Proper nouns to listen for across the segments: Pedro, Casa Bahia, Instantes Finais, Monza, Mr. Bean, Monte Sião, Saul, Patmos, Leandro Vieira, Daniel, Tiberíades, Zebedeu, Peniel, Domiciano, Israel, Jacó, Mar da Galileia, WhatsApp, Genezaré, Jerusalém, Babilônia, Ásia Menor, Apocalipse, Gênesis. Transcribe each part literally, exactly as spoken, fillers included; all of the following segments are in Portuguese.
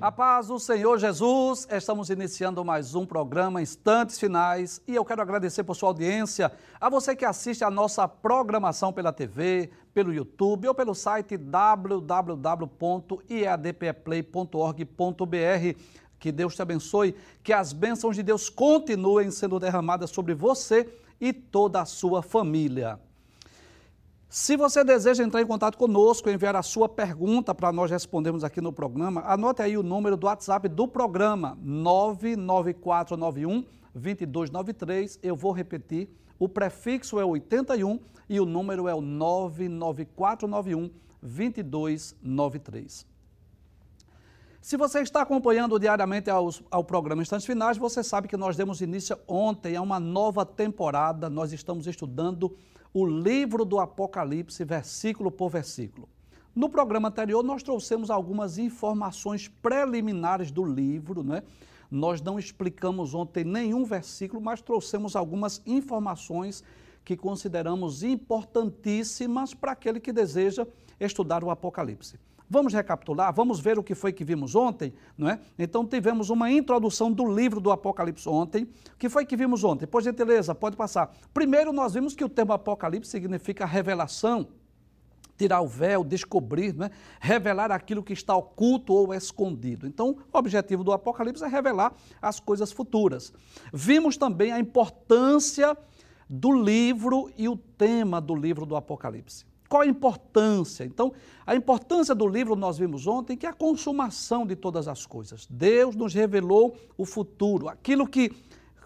A paz do Senhor Jesus, estamos iniciando mais um programa Instantes Finais e eu quero agradecer por sua audiência, a você que assiste a nossa programação pela T V, pelo YouTube ou pelo site w w w ponto i a d p play ponto org ponto b r. Que Deus te abençoe, que as bênçãos de Deus continuem sendo derramadas sobre você e toda a sua família. Se você deseja entrar em contato conosco, enviar a sua pergunta para nós respondermos aqui no programa, anote aí o número do WhatsApp do programa, nove nove quatro nove um, dois dois nove três. Eu vou repetir, o prefixo é oitenta e um e o número é o nove nove quatro nove um, dois dois nove três. Se você está acompanhando diariamente aos, ao programa Instantes Finais, você sabe que nós demos início ontem a uma nova temporada. Nós estamos estudando o livro do Apocalipse, versículo por versículo. No programa anterior, nós trouxemos algumas informações preliminares do livro, né? Nós não explicamos ontem nenhum versículo, mas trouxemos algumas informações que consideramos importantíssimas para aquele que deseja estudar o Apocalipse. Vamos recapitular, vamos ver o que foi que vimos ontem, não é? Então, tivemos uma introdução do livro do Apocalipse ontem. O que foi que vimos ontem? Por gentileza, pode passar. Primeiro, nós vimos que o termo Apocalipse significa revelação, tirar o véu, descobrir, não é? Revelar aquilo que está oculto ou escondido. Então, o objetivo do Apocalipse é revelar as coisas futuras. Vimos também a importância do livro e o tema do livro do Apocalipse. Qual a importância? Então, a importância do livro nós vimos ontem, que é a consumação de todas as coisas. Deus nos revelou o futuro. Aquilo que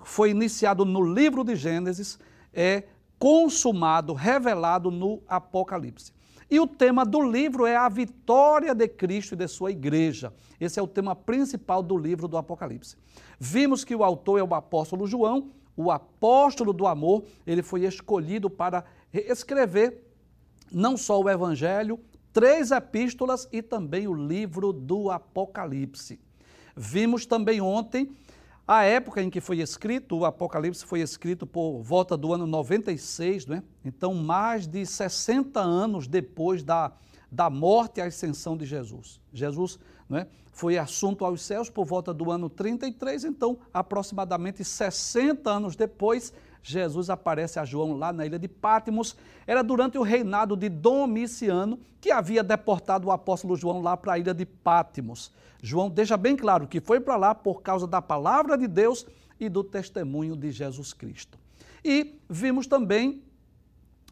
foi iniciado no livro de Gênesis é consumado, revelado no Apocalipse. E o tema do livro é a vitória de Cristo e de sua igreja. Esse é o tema principal do livro do Apocalipse. Vimos que o autor é o apóstolo João, o apóstolo do amor. Ele foi escolhido para escrever não só o Evangelho, três epístolas e também o livro do Apocalipse. Vimos também ontem a época em que foi escrito, o Apocalipse foi escrito por volta do ano noventa e seis, né? Então mais de sessenta anos depois da, da morte e ascensão de Jesus. Jesus, né, foi assunto aos céus por volta do ano trinta e três, então aproximadamente sessenta anos depois, Jesus aparece a João lá na ilha de Patmos. Era durante o reinado de Domiciano, que havia deportado o apóstolo João lá para a ilha de Patmos. João deixa bem claro que foi para lá por causa da palavra de Deus e do testemunho de Jesus Cristo. E vimos também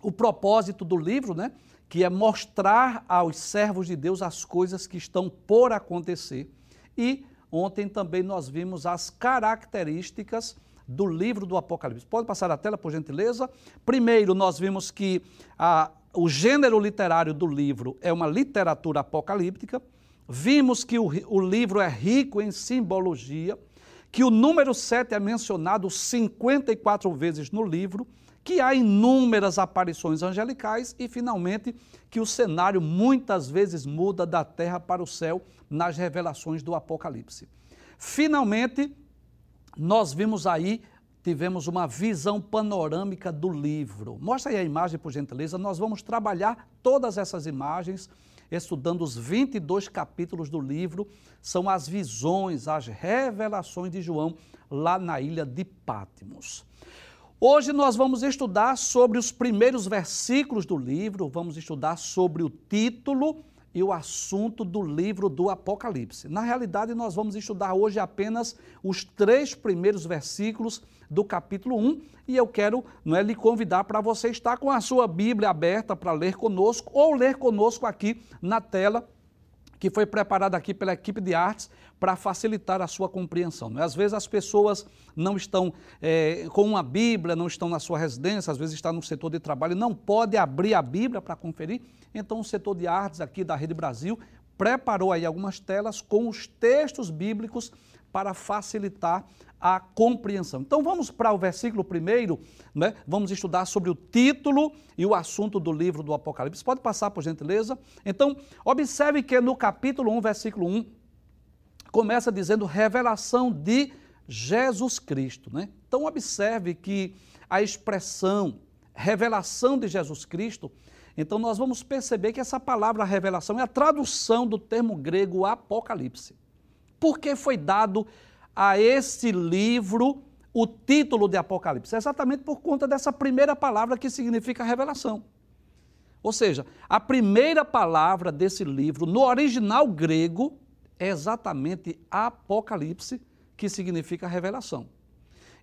o propósito do livro, né, que é mostrar aos servos de Deus as coisas que estão por acontecer. E ontem também nós vimos as características do livro do Apocalipse. Pode passar a tela, por gentileza. Primeiro, nós vimos que a, o gênero literário do livro é uma literatura apocalíptica. Vimos que o, o livro é rico em simbologia, que o número sete é mencionado cinquenta e quatro vezes no livro, que há inúmeras aparições angelicais e, finalmente, que o cenário muitas vezes muda da terra para o céu nas revelações do Apocalipse. Finalmente, nós vimos aí, tivemos uma visão panorâmica do livro. Mostra aí a imagem, por gentileza. Nós vamos trabalhar todas essas imagens, estudando os vinte e dois capítulos do livro. São as visões, as revelações de João lá na ilha de Patmos. Hoje nós vamos estudar sobre os primeiros versículos do livro, vamos estudar sobre o título e o assunto do livro do Apocalipse. Na realidade, nós vamos estudar hoje apenas os três primeiros versículos do capítulo um, e eu quero, não é, lhe convidar para você estar com a sua Bíblia aberta para ler conosco, ou ler conosco aqui na tela, que foi preparada aqui pela equipe de artes para facilitar a sua compreensão. Não é? Às vezes as pessoas não estão é, com uma Bíblia, não estão na sua residência, às vezes está no setor de trabalho e não pode abrir a Bíblia para conferir. Então o setor de artes aqui da Rede Brasil preparou aí algumas telas com os textos bíblicos para facilitar a compreensão. Então vamos para o versículo primeiro, né? Vamos estudar sobre o título e o assunto do livro do Apocalipse. Pode passar, por gentileza? Então, observe que no capítulo um, versículo um, começa dizendo revelação de Jesus Cristo, né? Então observe que a expressão revelação de Jesus Cristo, então nós vamos perceber que essa palavra revelação é a tradução do termo grego Apocalipse. Porque foi dado a esse livro o título de Apocalipse? É exatamente por conta dessa primeira palavra que significa revelação. Ou seja, a primeira palavra desse livro, no original grego, é exatamente Apocalipse, que significa revelação.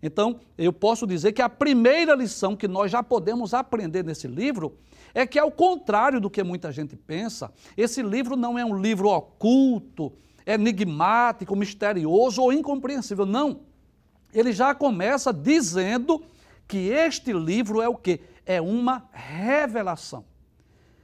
Então, eu posso dizer que a primeira lição que nós já podemos aprender nesse livro é que, ao contrário do que muita gente pensa, esse livro não é um livro oculto, enigmático, misterioso ou incompreensível, não. Ele já começa dizendo que este livro é o quê? É uma revelação.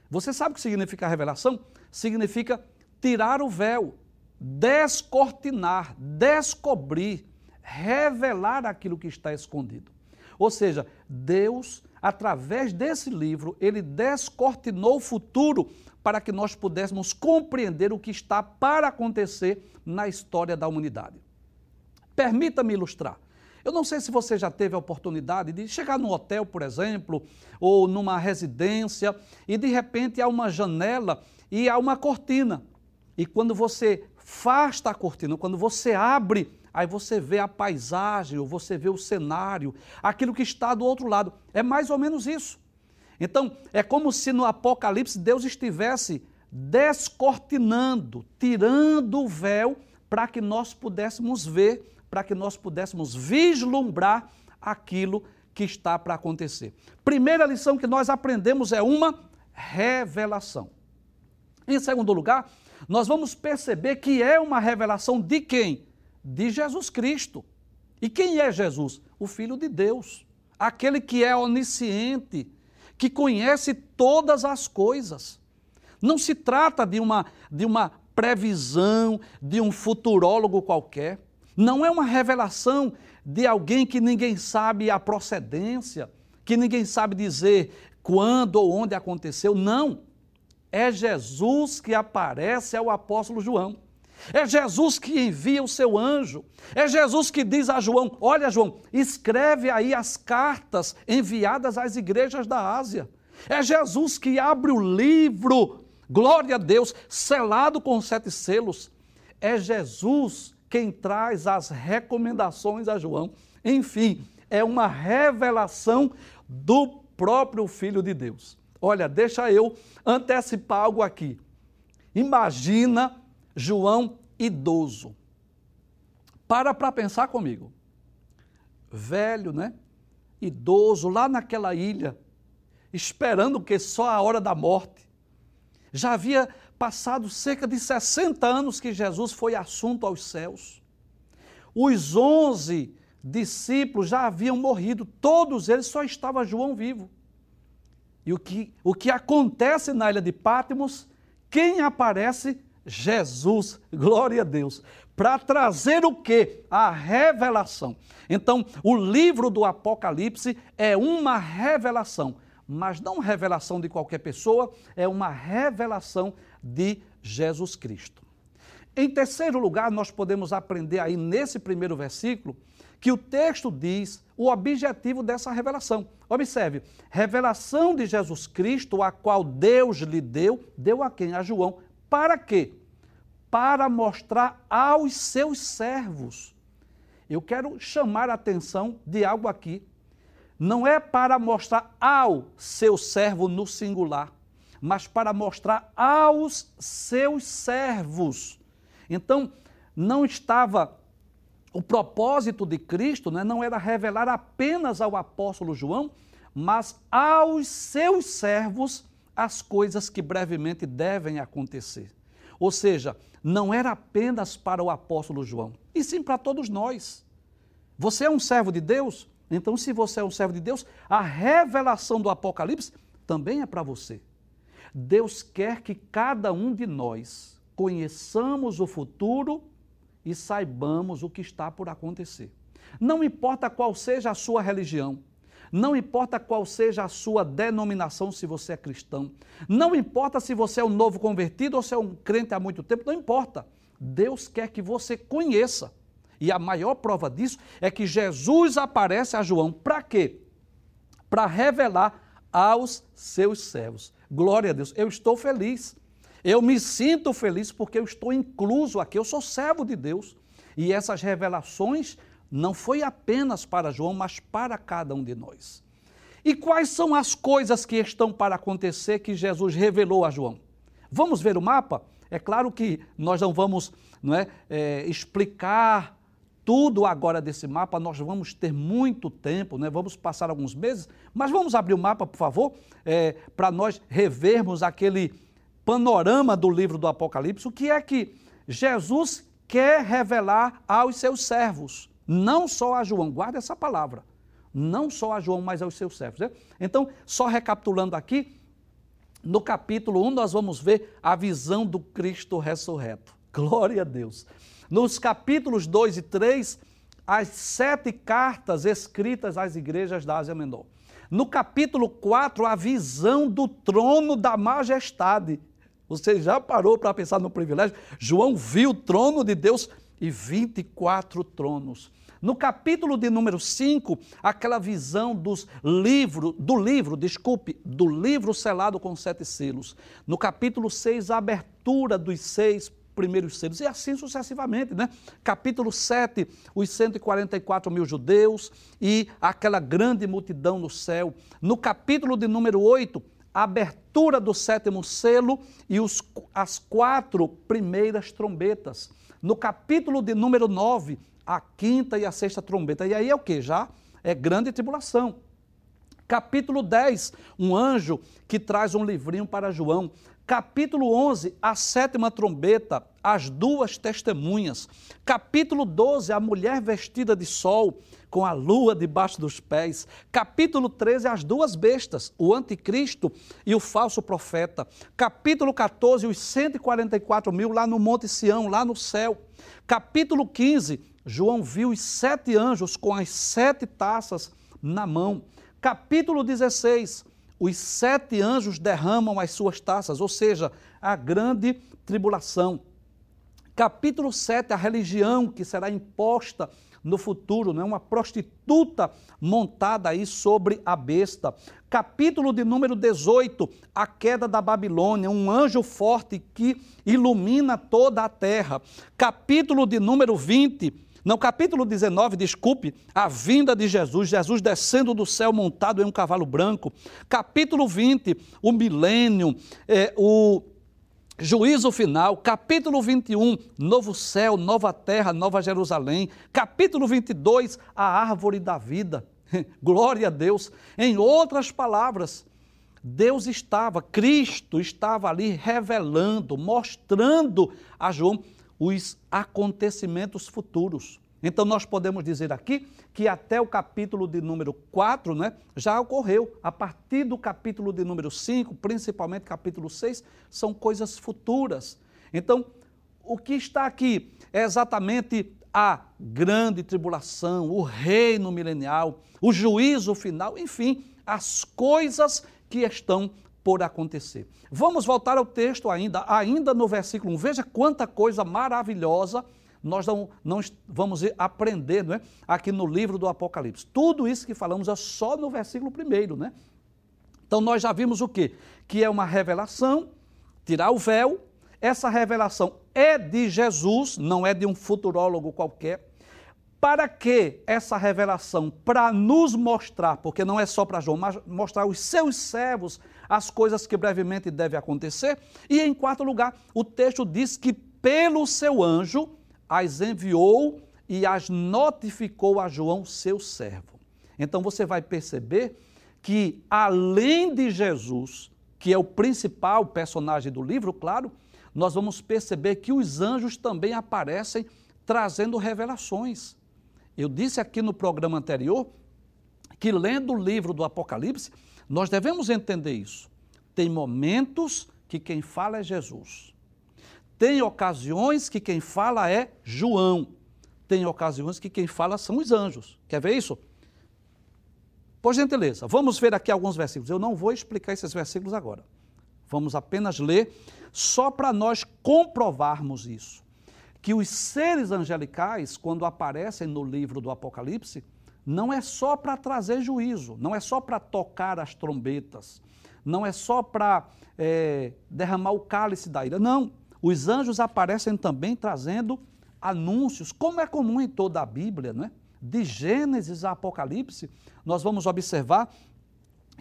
Você sabe o que significa revelação? Significa tirar o véu, descortinar, descobrir, revelar aquilo que está escondido. Ou seja, Deus, através desse livro, ele descortinou o futuro para que nós pudéssemos compreender o que está para acontecer na história da humanidade. Permita-me ilustrar. Eu não sei se você já teve a oportunidade de chegar num hotel, por exemplo, ou numa residência, e de repente há uma janela e há uma cortina. E quando você afasta a cortina, quando você abre, aí você vê a paisagem, ou você vê o cenário, aquilo que está do outro lado. É mais ou menos isso. Então, é como se no Apocalipse Deus estivesse descortinando, tirando o véu, para que nós pudéssemos ver, para que nós pudéssemos vislumbrar aquilo que está para acontecer. Primeira lição que nós aprendemos é uma revelação. Em segundo lugar, nós vamos perceber que é uma revelação de quem? De Jesus Cristo. E quem é Jesus? O Filho de Deus, aquele que é onisciente, que conhece todas as coisas. Não se trata de uma, de uma previsão, de um futurólogo qualquer. Não é uma revelação de alguém que ninguém sabe a procedência, que ninguém sabe dizer quando ou onde aconteceu, não. É Jesus que aparece ao apóstolo João. É Jesus que envia o seu anjo. É Jesus que diz a João: olha, João, escreve aí as cartas enviadas às igrejas da Ásia. É Jesus que abre o livro, glória a Deus, selado com sete selos. É Jesus quem traz as recomendações a João. Enfim, é uma revelação do próprio Filho de Deus. Olha, deixa eu antecipar algo aqui. Imagina João idoso. Para para pensar comigo. Velho, né? Idoso, lá naquela ilha, esperando que só a hora da morte. Já havia passado cerca de sessenta anos que Jesus foi assunto aos céus. Os onze discípulos já haviam morrido, todos eles, só estava João vivo. E o que, o que acontece na ilha de Patmos? Quem aparece? Jesus, glória a Deus, para trazer o quê? A revelação. Então, o livro do Apocalipse é uma revelação, mas não revelação de qualquer pessoa, é uma revelação de Jesus Cristo. Em terceiro lugar, nós podemos aprender aí nesse primeiro versículo que o texto diz o objetivo dessa revelação. Observe, revelação de Jesus Cristo, a qual Deus lhe deu, deu a quem? A João. Para quê? Para mostrar aos seus servos. Eu quero chamar a atenção de algo aqui. Não é para mostrar ao seu servo no singular, mas para mostrar aos seus servos. Então, não estava, o propósito de Cristo, né, não era revelar apenas ao apóstolo João, mas aos seus servos as coisas que brevemente devem acontecer. Ou seja, não era apenas para o apóstolo João, e sim para todos nós. Você é um servo de Deus? Então, se você é um servo de Deus, a revelação do Apocalipse também é para você. Deus quer que cada um de nós conheçamos o futuro e saibamos o que está por acontecer. Não importa qual seja a sua religião, não importa qual seja a sua denominação, se você é cristão, não importa se você é um novo convertido ou se é um crente há muito tempo, não importa. Deus quer que você conheça. E a maior prova disso é que Jesus aparece a João. Para quê? Para revelar aos seus servos. Glória a Deus. Eu estou feliz. Eu me sinto feliz porque eu estou incluso aqui, eu sou servo de Deus. E essas revelações não foi apenas para João, mas para cada um de nós. E quais são as coisas que estão para acontecer que Jesus revelou a João? Vamos ver o mapa? É claro que nós não vamos não é, é, explicar tudo agora desse mapa, nós vamos ter muito tempo, né? Vamos passar alguns meses, mas vamos abrir o mapa, por favor, é, para nós revermos aquele panorama do livro do Apocalipse, o que é que Jesus quer revelar aos seus servos, não só a João, guarda essa palavra, não só a João, mas aos seus servos. Né? Então, só recapitulando aqui, no capítulo um nós vamos ver a visão do Cristo ressurreto, glória a Deus. Nos capítulos dois e três, as sete cartas escritas às igrejas da Ásia Menor. No capítulo quatro, a visão do trono da majestade. Você já parou para pensar no privilégio? João viu o trono de Deus e vinte e quatro tronos. No capítulo de número cinco, aquela visão dos livro, do livro, desculpe, do livro selado com sete selos. No capítulo seis, a abertura dos seis primeiros selos, e assim sucessivamente, né? Capítulo sete, os cento e quarenta e quatro mil judeus e aquela grande multidão no céu. No capítulo de número oito, a abertura do sétimo selo e os, as quatro primeiras trombetas. No capítulo de número nove, a quinta e a sexta trombeta. E aí é o que? Já é grande tribulação. Capítulo dez, um anjo que traz um livrinho para João. Capítulo onze, a sétima trombeta, as duas testemunhas. Capítulo doze, a mulher vestida de sol, com a lua debaixo dos pés. Capítulo treze, as duas bestas, o anticristo e o falso profeta. Capítulo catorze, os cento e quarenta e quatro mil lá no Monte Sião, lá no céu. Capítulo quinze, João viu os sete anjos com as sete taças na mão. Capítulo dezesseis, os sete anjos derramam as suas taças, ou seja, a grande tribulação. Capítulo sete, a religião que será imposta no futuro, né? Uma prostituta montada aí sobre a besta. Capítulo de número dezoito, a queda da Babilônia, um anjo forte que ilumina toda a terra. Capítulo de número vinte, No capítulo dezenove, desculpe, a vinda de Jesus, Jesus descendo do céu montado em um cavalo branco. Capítulo vinte, o milênio, é, o juízo final. Capítulo vinte e um, novo céu, nova terra, nova Jerusalém. Capítulo vinte e dois, a árvore da vida. Glória a Deus. Em outras palavras, Deus estava, Cristo estava ali revelando, mostrando a João os acontecimentos futuros. Então nós podemos dizer aqui que até o capítulo de número quatro, né, já ocorreu. A partir do capítulo de número cinco, principalmente capítulo seis, são coisas futuras. Então, o que está aqui é exatamente a grande tribulação, o reino milenial, o juízo final, enfim, as coisas que estão por acontecer. Vamos voltar ao texto ainda, ainda no versículo um, veja quanta coisa maravilhosa nós não, não vamos aprender, não é? Aqui no livro do Apocalipse. Tudo isso que falamos é só no versículo um, né? Então nós já vimos o quê? Que é uma revelação, tirar o véu, essa revelação é de Jesus, não é de um futurólogo qualquer. Para que essa revelação? Para nos mostrar, porque não é só para João, mas mostrar aos seus servos as coisas que brevemente devem acontecer. E em quarto lugar, o texto diz que pelo seu anjo as enviou e as notificou a João, seu servo. Então você vai perceber que além de Jesus, que é o principal personagem do livro, claro, nós vamos perceber que os anjos também aparecem trazendo revelações. Eu disse aqui no programa anterior que lendo o livro do Apocalipse, nós devemos entender isso. Tem momentos que quem fala é Jesus. Tem ocasiões que quem fala é João. Tem ocasiões que quem fala são os anjos. Quer ver isso? Por gentileza, vamos ver aqui alguns versículos. Eu não vou explicar esses versículos agora. Vamos apenas ler só para nós comprovarmos isso. Que os seres angelicais, quando aparecem no livro do Apocalipse, não é só para trazer juízo, não é só para tocar as trombetas, não é só para é, derramar o cálice da ira, não. Os anjos aparecem também trazendo anúncios, como é comum em toda a Bíblia, não é? De Gênesis a Apocalipse, nós vamos observar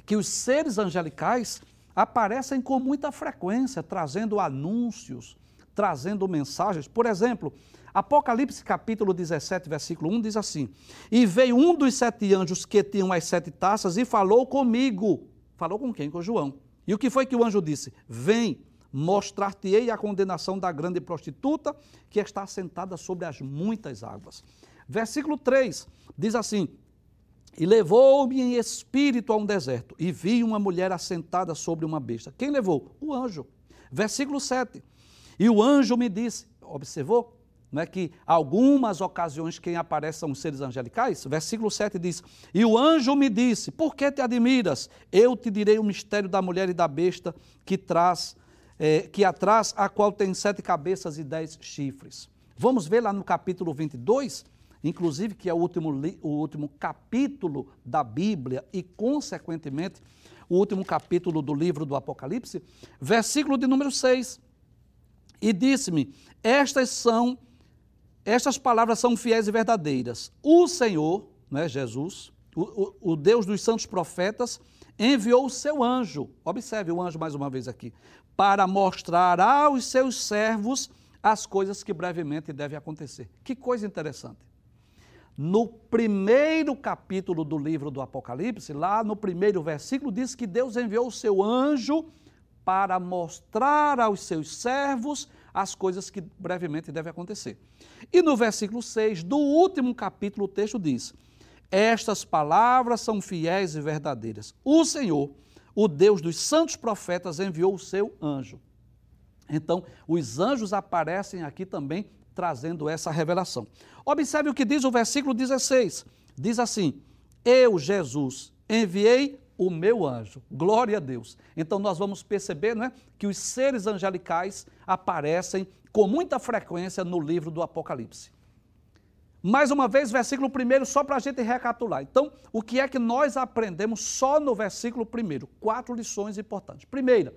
que os seres angelicais aparecem com muita frequência, trazendo anúncios, trazendo mensagens. Por exemplo, Apocalipse capítulo dezessete, versículo um, diz assim: e veio um dos sete anjos que tinham as sete taças e falou comigo. Falou com quem? Com João. E o que foi que o anjo disse? Vem, mostrar-te-ei a condenação da grande prostituta que está assentada sobre as muitas águas. Versículo três, diz assim: e levou-me em espírito a um deserto, e vi uma mulher assentada sobre uma besta. Quem levou? O anjo. Versículo sete, e o anjo me disse, observou? Não é que algumas ocasiões quem aparece são os seres angelicais? Versículo sete diz, e o anjo me disse, por que te admiras? Eu te direi o mistério da mulher e da besta que traz, eh, que a traz, a qual tem sete cabeças e dez chifres. Vamos ver lá no capítulo vinte e dois, inclusive que é o último, o último capítulo da Bíblia e, consequentemente, o último capítulo do livro do Apocalipse, versículo de número seis, e disse-me, estas são... Estas palavras são fiéis e verdadeiras. O Senhor, né, Jesus, o, o, o Deus dos santos profetas, enviou o seu anjo, observe o anjo mais uma vez aqui, para mostrar aos seus servos as coisas que brevemente devem acontecer. Que coisa interessante. No primeiro capítulo do livro do Apocalipse, lá no primeiro versículo, diz que Deus enviou o seu anjo para mostrar aos seus servos as coisas que brevemente devem acontecer. E no versículo seis do último capítulo, o texto diz, estas palavras são fiéis e verdadeiras. O Senhor, o Deus dos santos profetas, enviou o seu anjo. Então, os anjos aparecem aqui também trazendo essa revelação. Observe o que diz o versículo dezesseis. Diz assim, eu, Jesus, enviei o meu anjo. Glória a Deus. Então nós vamos perceber, né, que os seres angelicais aparecem com muita frequência no livro do Apocalipse. Mais uma vez, versículo primeiro, só para a gente recapitular. Então, o que é que nós aprendemos só no versículo primeiro? Quatro lições importantes. Primeira,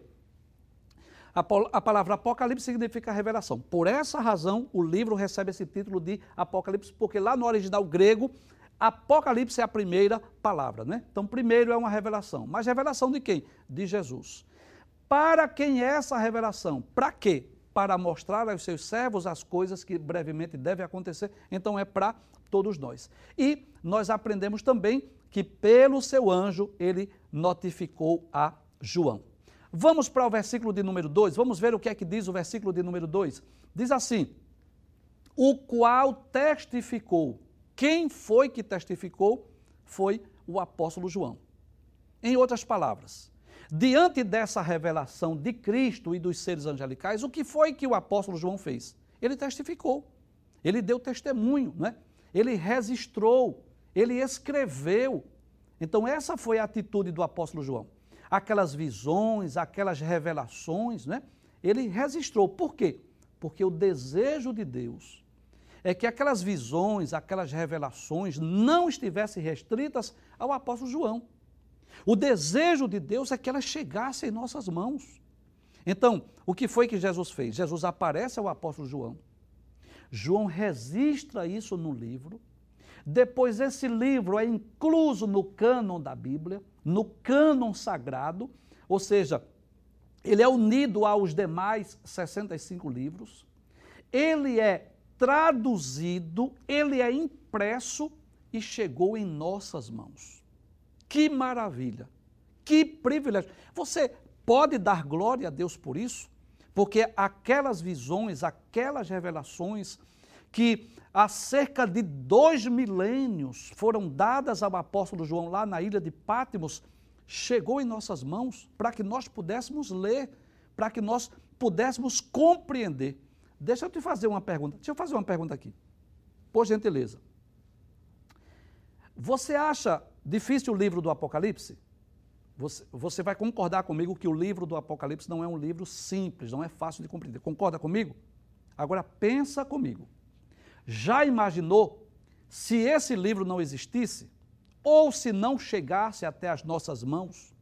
a, a palavra Apocalipse significa revelação. Por essa razão, o livro recebe esse título de Apocalipse, porque lá no original grego, Apocalipse é a primeira palavra, né? Então, primeiro é uma revelação. Mas revelação de quem? De Jesus. Para quem é essa revelação? Para quê? Para mostrar aos seus servos as coisas que brevemente devem acontecer. Então, é para todos nós. E nós aprendemos também que pelo seu anjo, ele notificou a João. Vamos para o versículo de número dois. Vamos ver o que é que diz o versículo de número dois. Diz assim, o qual testificou. Quem foi que testificou? Foi o apóstolo João. Em outras palavras, diante dessa revelação de Cristo e dos seres angelicais, o que foi que o apóstolo João fez? Ele testificou, ele deu testemunho, né? Ele registrou, ele escreveu. Então essa foi a atitude do apóstolo João. Aquelas visões, aquelas revelações, né? Ele registrou. Por quê? Porque o desejo de Deus é que aquelas visões, aquelas revelações não estivessem restritas ao apóstolo João. O desejo de Deus é que elas chegassem em nossas mãos. Então, o que foi que Jesus fez? Jesus aparece ao apóstolo João. João registra isso no livro. Depois esse livro é incluso no cânon da Bíblia, no cânon sagrado, ou seja, ele é unido aos demais sessenta e cinco livros. Ele é traduzido, ele é impresso e chegou em nossas mãos. Que maravilha, que privilégio. Você pode dar glória a Deus por isso? Porque aquelas visões, aquelas revelações que há cerca de dois milênios foram dadas ao apóstolo João lá na ilha de Patmos, chegou em nossas mãos para que nós pudéssemos ler, para que nós pudéssemos compreender. Deixa eu te fazer uma pergunta. Deixa eu fazer uma pergunta aqui, por gentileza. Você acha difícil o livro do Apocalipse? Você, você vai concordar comigo que o livro do Apocalipse não é um livro simples, não é fácil de compreender. Concorda comigo? Agora pensa comigo. Já imaginou se esse livro não existisse? Ou se não chegasse até as nossas mãos?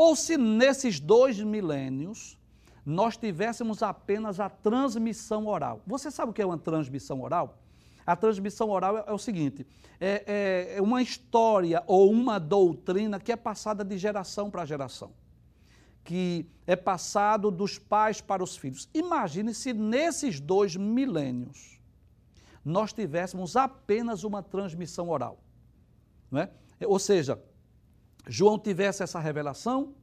Ou se nesses dois milênios nós tivéssemos apenas a transmissão oral. Você sabe o que é uma transmissão oral? A transmissão oral é o seguinte, é, é uma história ou uma doutrina que é passada de geração para geração, que é passado dos pais para os filhos. Imagine se nesses dois milênios nós tivéssemos apenas uma transmissão oral, não é? Ou seja, João tivesse essa revelação,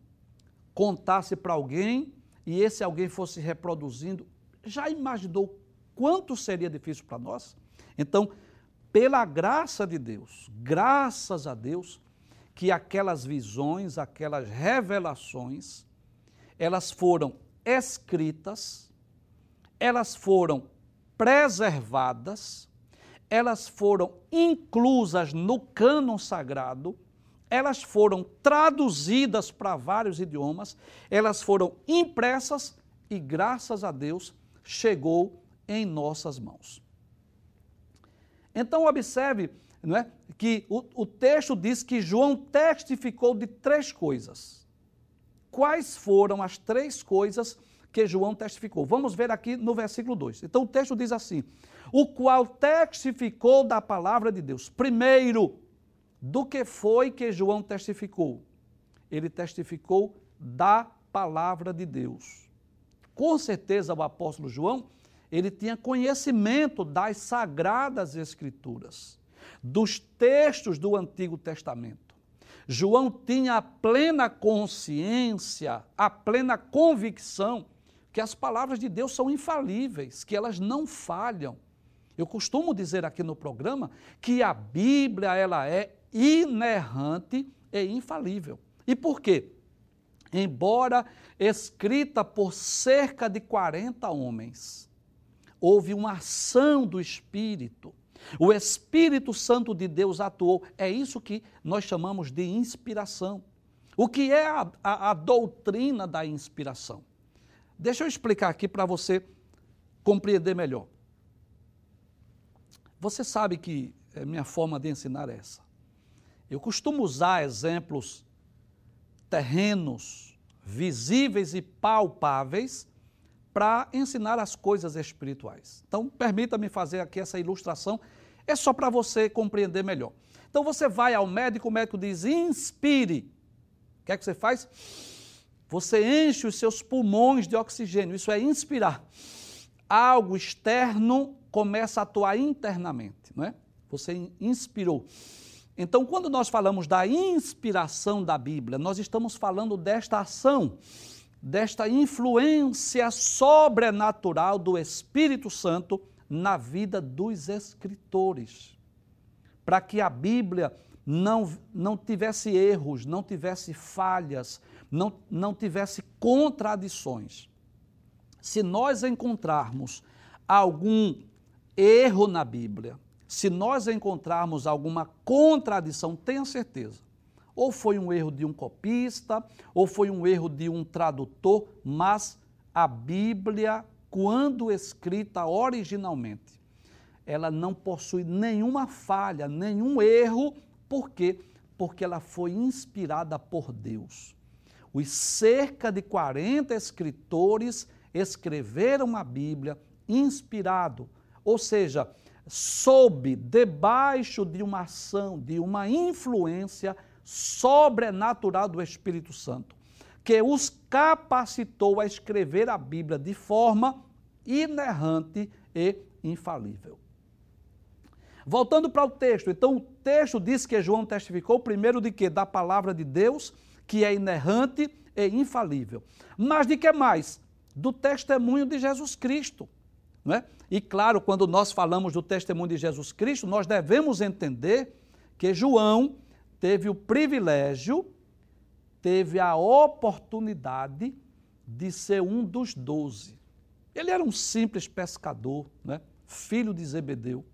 contasse para alguém e esse alguém fosse reproduzindo. Já imaginou quanto seria difícil para nós? Então, pela graça de Deus, graças a Deus, que aquelas visões, aquelas revelações, elas foram escritas, elas foram preservadas, elas foram inclusas no cânon sagrado, elas foram traduzidas para vários idiomas, elas foram impressas e, graças a Deus, chegou em nossas mãos. Então, observe, não é, que o, o texto diz que João testificou de três coisas. Quais foram as três coisas que João testificou? Vamos ver aqui no versículo dois. Então, o texto diz assim, o qual testificou da palavra de Deus. Primeiro, do que foi que João testificou? Ele testificou da palavra de Deus. Com certeza o apóstolo João, ele tinha conhecimento das sagradas escrituras, dos textos do Antigo Testamento. João tinha a plena consciência, a plena convicção que as palavras de Deus são infalíveis, que elas não falham. Eu costumo dizer aqui no programa que a Bíblia ela é inerrante e infalível. E por quê? Embora escrita por cerca de quarenta homens, houve uma ação do Espírito. O Espírito Santo de Deus atuou. É isso que nós chamamos de inspiração. O que é a, a, a doutrina da inspiração? Deixa eu explicar aqui para você compreender melhor. Você sabe que a minha forma de ensinar é essa. Eu costumo usar exemplos terrenos, visíveis e palpáveis, para ensinar as coisas espirituais. Então, permita-me fazer aqui essa ilustração, é só para você compreender melhor. Então, você vai ao médico, o médico diz, inspire. O que é que você faz? Você enche os seus pulmões de oxigênio, isso é inspirar. Algo externo começa a atuar internamente, não é? Você inspirou. Então, quando nós falamos da inspiração da Bíblia, nós estamos falando desta ação, desta influência sobrenatural do Espírito Santo na vida dos escritores, para que a Bíblia não, não tivesse erros, não tivesse falhas, não, não tivesse contradições. Se nós encontrarmos algum erro na Bíblia, se nós encontrarmos alguma contradição, tenha certeza, ou foi um erro de um copista, ou foi um erro de um tradutor, mas a Bíblia, quando escrita originalmente, ela não possui nenhuma falha, nenhum erro. Por quê? Porque ela foi inspirada por Deus. Os cerca de quarenta escritores escreveram a Bíblia inspirado, ou seja, sob, debaixo de uma ação, de uma influência sobrenatural do Espírito Santo, que os capacitou a escrever a Bíblia de forma inerrante e infalível. Voltando para o texto, então o texto diz que João testificou primeiro de quê? Da palavra de Deus, que é inerrante e infalível. Mas de que mais? Do testemunho de Jesus Cristo, não é? E claro, quando nós falamos do testemunho de Jesus Cristo, nós devemos entender que João teve o privilégio, teve a oportunidade de ser um dos doze. Ele era um simples pescador, né? Filho de Zebedeu,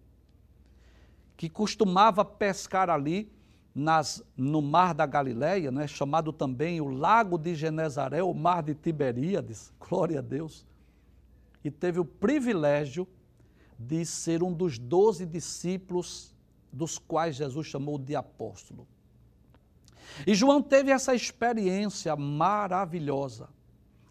que costumava pescar ali nas, no Mar da Galileia, né? Chamado também o Lago de Genezaré, o Mar de Tiberíades, glória a Deus. E teve o privilégio de ser um dos doze discípulos, dos quais Jesus chamou de apóstolo. E João teve essa experiência maravilhosa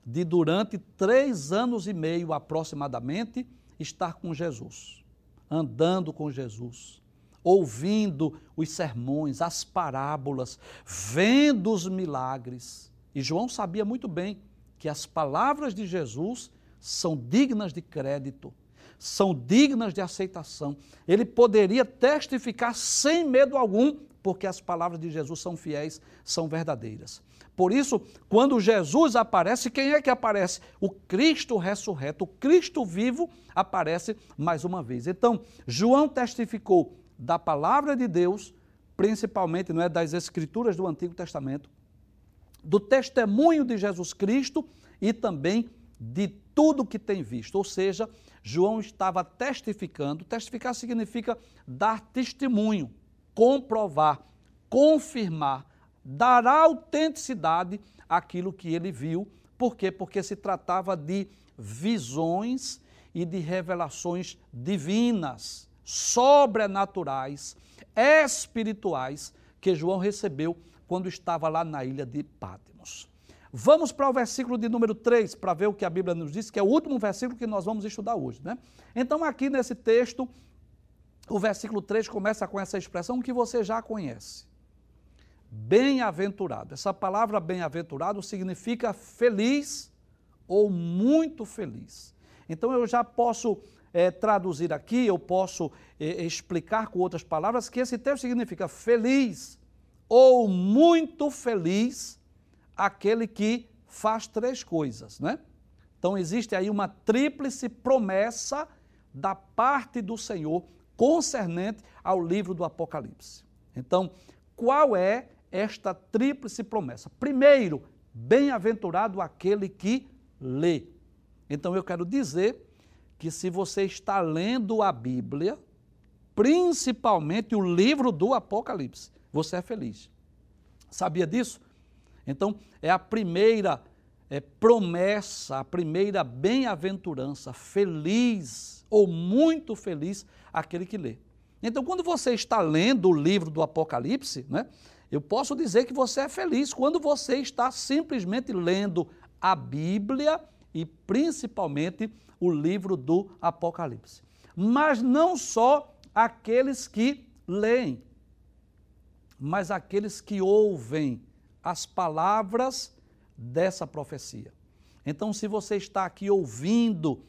de, durante três anos e meio aproximadamente, estar com Jesus, andando com Jesus, ouvindo os sermões, as parábolas, vendo os milagres. E João sabia muito bem que as palavras de Jesus são dignas de crédito, são dignas de aceitação. Ele poderia testificar sem medo algum, porque as palavras de Jesus são fiéis, são verdadeiras. Por isso, quando Jesus aparece, quem é que aparece? O Cristo ressurreto, o Cristo vivo aparece mais uma vez. Então, João testificou da palavra de Deus, principalmente, não é, das Escrituras do Antigo Testamento, do testemunho de Jesus Cristo e também de tudo que tem visto. Ou seja, João estava testificando. Testificar significa dar testemunho, comprovar, confirmar, dar autenticidade àquilo que ele viu. Por quê? Porque se tratava de visões e de revelações divinas, sobrenaturais, espirituais, que João recebeu quando estava lá na ilha de Patmos. Vamos para o versículo de número três, para ver o que a Bíblia nos diz, que é o último versículo que nós vamos estudar hoje, né? Então, aqui nesse texto, o versículo três começa com essa expressão que você já conhece. Bem-aventurado. Essa palavra bem-aventurado significa feliz ou muito feliz. Então, eu já posso é, traduzir aqui, eu posso é, explicar com outras palavras que esse texto significa feliz ou muito feliz aquele que faz três coisas, né? Então, existe aí uma tríplice promessa da parte do Senhor concernente ao livro do Apocalipse. Então, qual é esta tríplice promessa? Primeiro, bem-aventurado aquele que lê. Então, eu quero dizer que se você está lendo a Bíblia, principalmente o livro do Apocalipse, você é feliz. Sabia disso? Então, é a primeira é, promessa, a primeira bem-aventurança, feliz ou muito feliz aquele que lê. Então, quando você está lendo o livro do Apocalipse, né, eu posso dizer que você é feliz quando você está simplesmente lendo a Bíblia e principalmente o livro do Apocalipse. Mas não só aqueles que leem, mas aqueles que ouvem as palavras dessa profecia. Então, se você está aqui ouvindo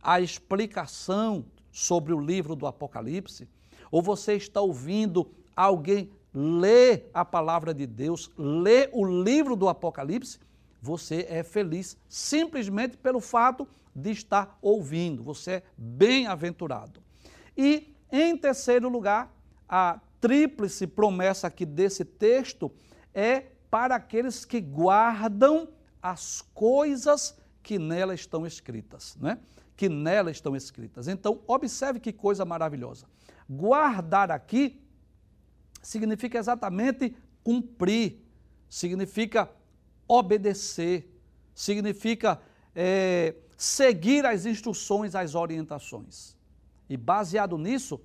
a explicação sobre o livro do Apocalipse, ou você está ouvindo alguém ler a palavra de Deus, ler o livro do Apocalipse, você é feliz simplesmente pelo fato de estar ouvindo. Você é bem-aventurado. E, em terceiro lugar, a tríplice promessa aqui desse texto é para aqueles que guardam as coisas que nela estão escritas, né? Que nela estão escritas. Então, observe que coisa maravilhosa. Guardar aqui significa exatamente cumprir, significa obedecer, significa é, seguir as instruções, as orientações. E baseado nisso,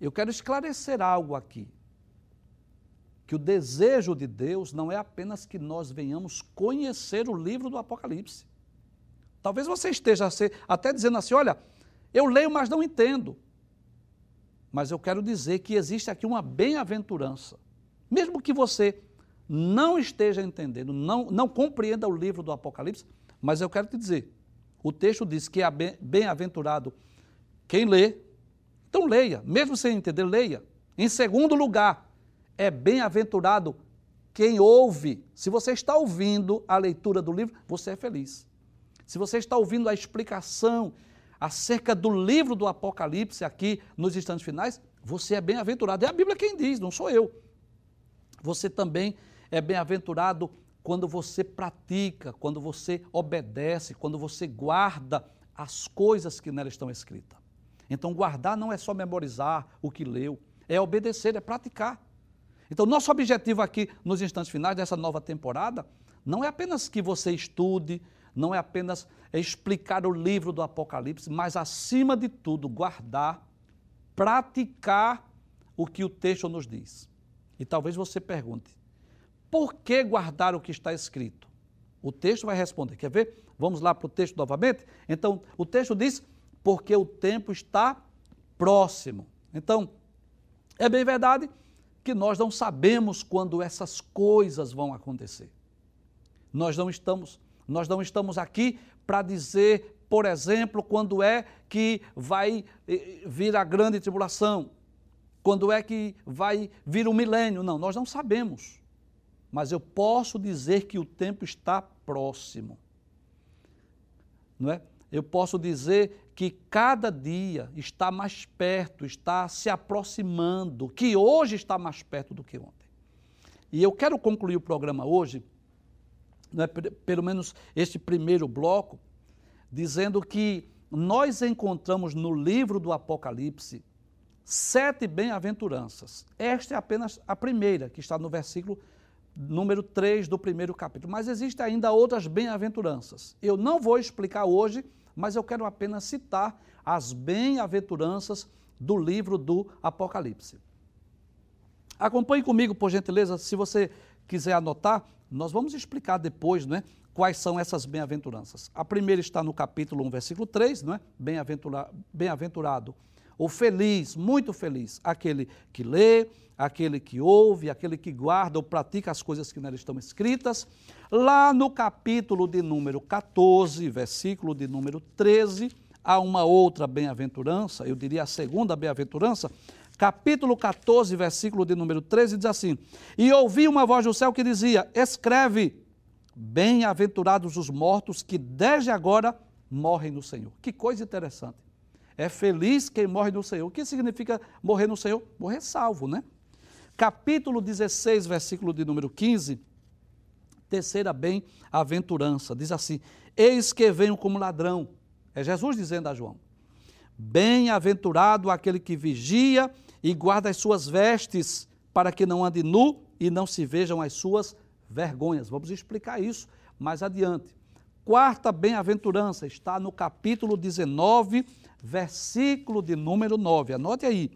eu quero esclarecer algo aqui. Que o desejo de Deus não é apenas que nós venhamos conhecer o livro do Apocalipse. Talvez você esteja até dizendo assim, olha, eu leio, mas não entendo. Mas eu quero dizer que existe aqui uma bem-aventurança. Mesmo que você não esteja entendendo, não, não compreenda o livro do Apocalipse, mas eu quero te dizer, o texto diz que é bem-aventurado quem lê, então leia, mesmo sem entender, leia. Em segundo lugar, é bem-aventurado quem ouve. Se você está ouvindo a leitura do livro, você é feliz. Se você está ouvindo a explicação acerca do livro do Apocalipse aqui nos instantes finais, você é bem-aventurado. É a Bíblia quem diz, não sou eu. Você também é bem-aventurado quando você pratica, quando você obedece, quando você guarda as coisas que nela estão escritas. Então, guardar não é só memorizar o que leu, é obedecer, é praticar. Então, nosso objetivo aqui nos instantes finais dessa nova temporada não é apenas que você estude, não é apenas explicar o livro do Apocalipse, mas, acima de tudo, guardar, praticar o que o texto nos diz. E talvez você pergunte, Por que guardar o que está escrito? O texto vai responder. Quer ver? Vamos lá para o texto novamente? Então, o texto diz, porque o tempo está próximo. Então, é bem verdade que nós não sabemos quando essas coisas vão acontecer. Nós não estamos, nós não estamos aqui para dizer, por exemplo, quando é que vai vir a grande tribulação, quando é que vai vir o milênio. Não, nós não sabemos. Mas eu posso dizer que o tempo está próximo. Não é? Eu posso dizer que cada dia está mais perto, está se aproximando, que hoje está mais perto do que ontem. E eu quero concluir o programa hoje, não é, pelo menos este primeiro bloco, dizendo que nós encontramos no livro do Apocalipse sete bem-aventuranças. Esta é apenas a primeira, que está no versículo número três do primeiro capítulo. Mas existem ainda outras bem-aventuranças. Eu não vou explicar hoje, mas eu quero apenas citar as bem-aventuranças do livro do Apocalipse. Acompanhe comigo, por gentileza, se você quiser anotar, nós vamos explicar depois, não é, quais são essas bem-aventuranças. A primeira está no capítulo um, versículo três, não é? Bem-aventura, bem-aventurado, ou feliz, muito feliz, aquele que lê, aquele que ouve, aquele que guarda ou pratica as coisas que nela estão escritas. Lá no capítulo de número catorze, versículo de número treze, há uma outra bem-aventurança, eu diria a segunda bem-aventurança. Capítulo catorze, versículo de número treze, diz assim: e ouvi uma voz do céu que dizia, escreve, bem-aventurados os mortos que desde agora morrem no Senhor. Que coisa interessante. É feliz quem morre no Senhor. O que significa morrer no Senhor? Morrer salvo, né? Capítulo dezesseis, versículo de número quinze, terceira bem-aventurança, diz assim, eis que venho como ladrão. É Jesus dizendo a João, bem-aventurado aquele que vigia e guarda as suas vestes, para que não ande nu e não se vejam as suas vergonhas. Vamos explicar isso mais adiante. Quarta bem-aventurança está no capítulo dezenove, versículo de número nove. Anote aí,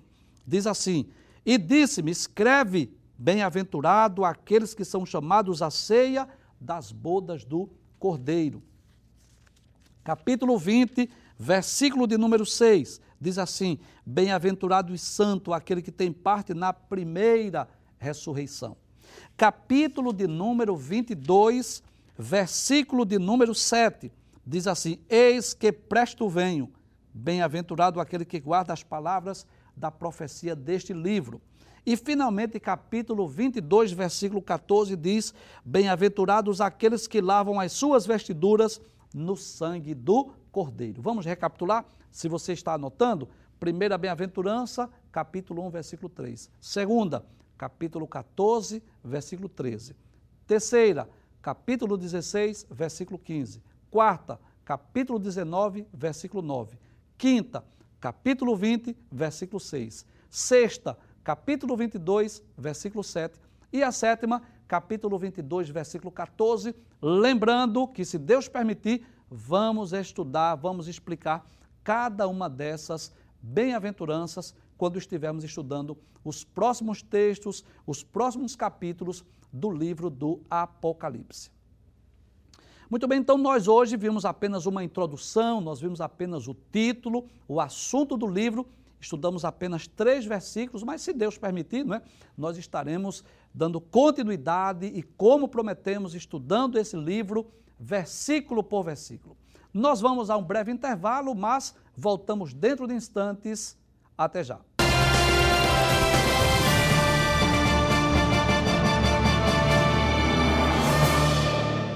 diz assim, e disse-me, escreve, bem-aventurado aqueles que são chamados à ceia das bodas do Cordeiro. Capítulo vinte, versículo de número seis, diz assim, bem-aventurado e santo aquele que tem parte na primeira ressurreição. Capítulo de número vinte e dois, versículo de número sete, diz assim, eis que presto venho, bem-aventurado aquele que guarda as palavras da profecia deste livro. E finalmente, capítulo vinte e dois, versículo catorze, diz, bem-aventurados aqueles que lavam as suas vestiduras no sangue do Cordeiro. Vamos recapitular? Se você está anotando, primeira bem-aventurança, capítulo um, versículo três. Segunda, capítulo catorze, versículo treze. Terceira, capítulo dezesseis, versículo quinze. Quarta, capítulo dezenove, versículo nove. Quinta, capítulo vinte, versículo seis. Sexta, capítulo vinte e dois, versículo sete. E a sétima, capítulo vinte e dois, versículo catorze. Lembrando que, se Deus permitir, vamos estudar, vamos explicar cada uma dessas bem-aventuranças quando estivermos estudando os próximos textos, os próximos capítulos do livro do Apocalipse. Muito bem, então nós hoje vimos apenas uma introdução, nós vimos apenas o título, o assunto do livro, estudamos apenas três versículos, mas se Deus permitir, não é, nós estaremos dando continuidade e, como prometemos, estudando esse livro versículo por versículo. Nós vamos a um breve intervalo, mas voltamos dentro de instantes. Até já.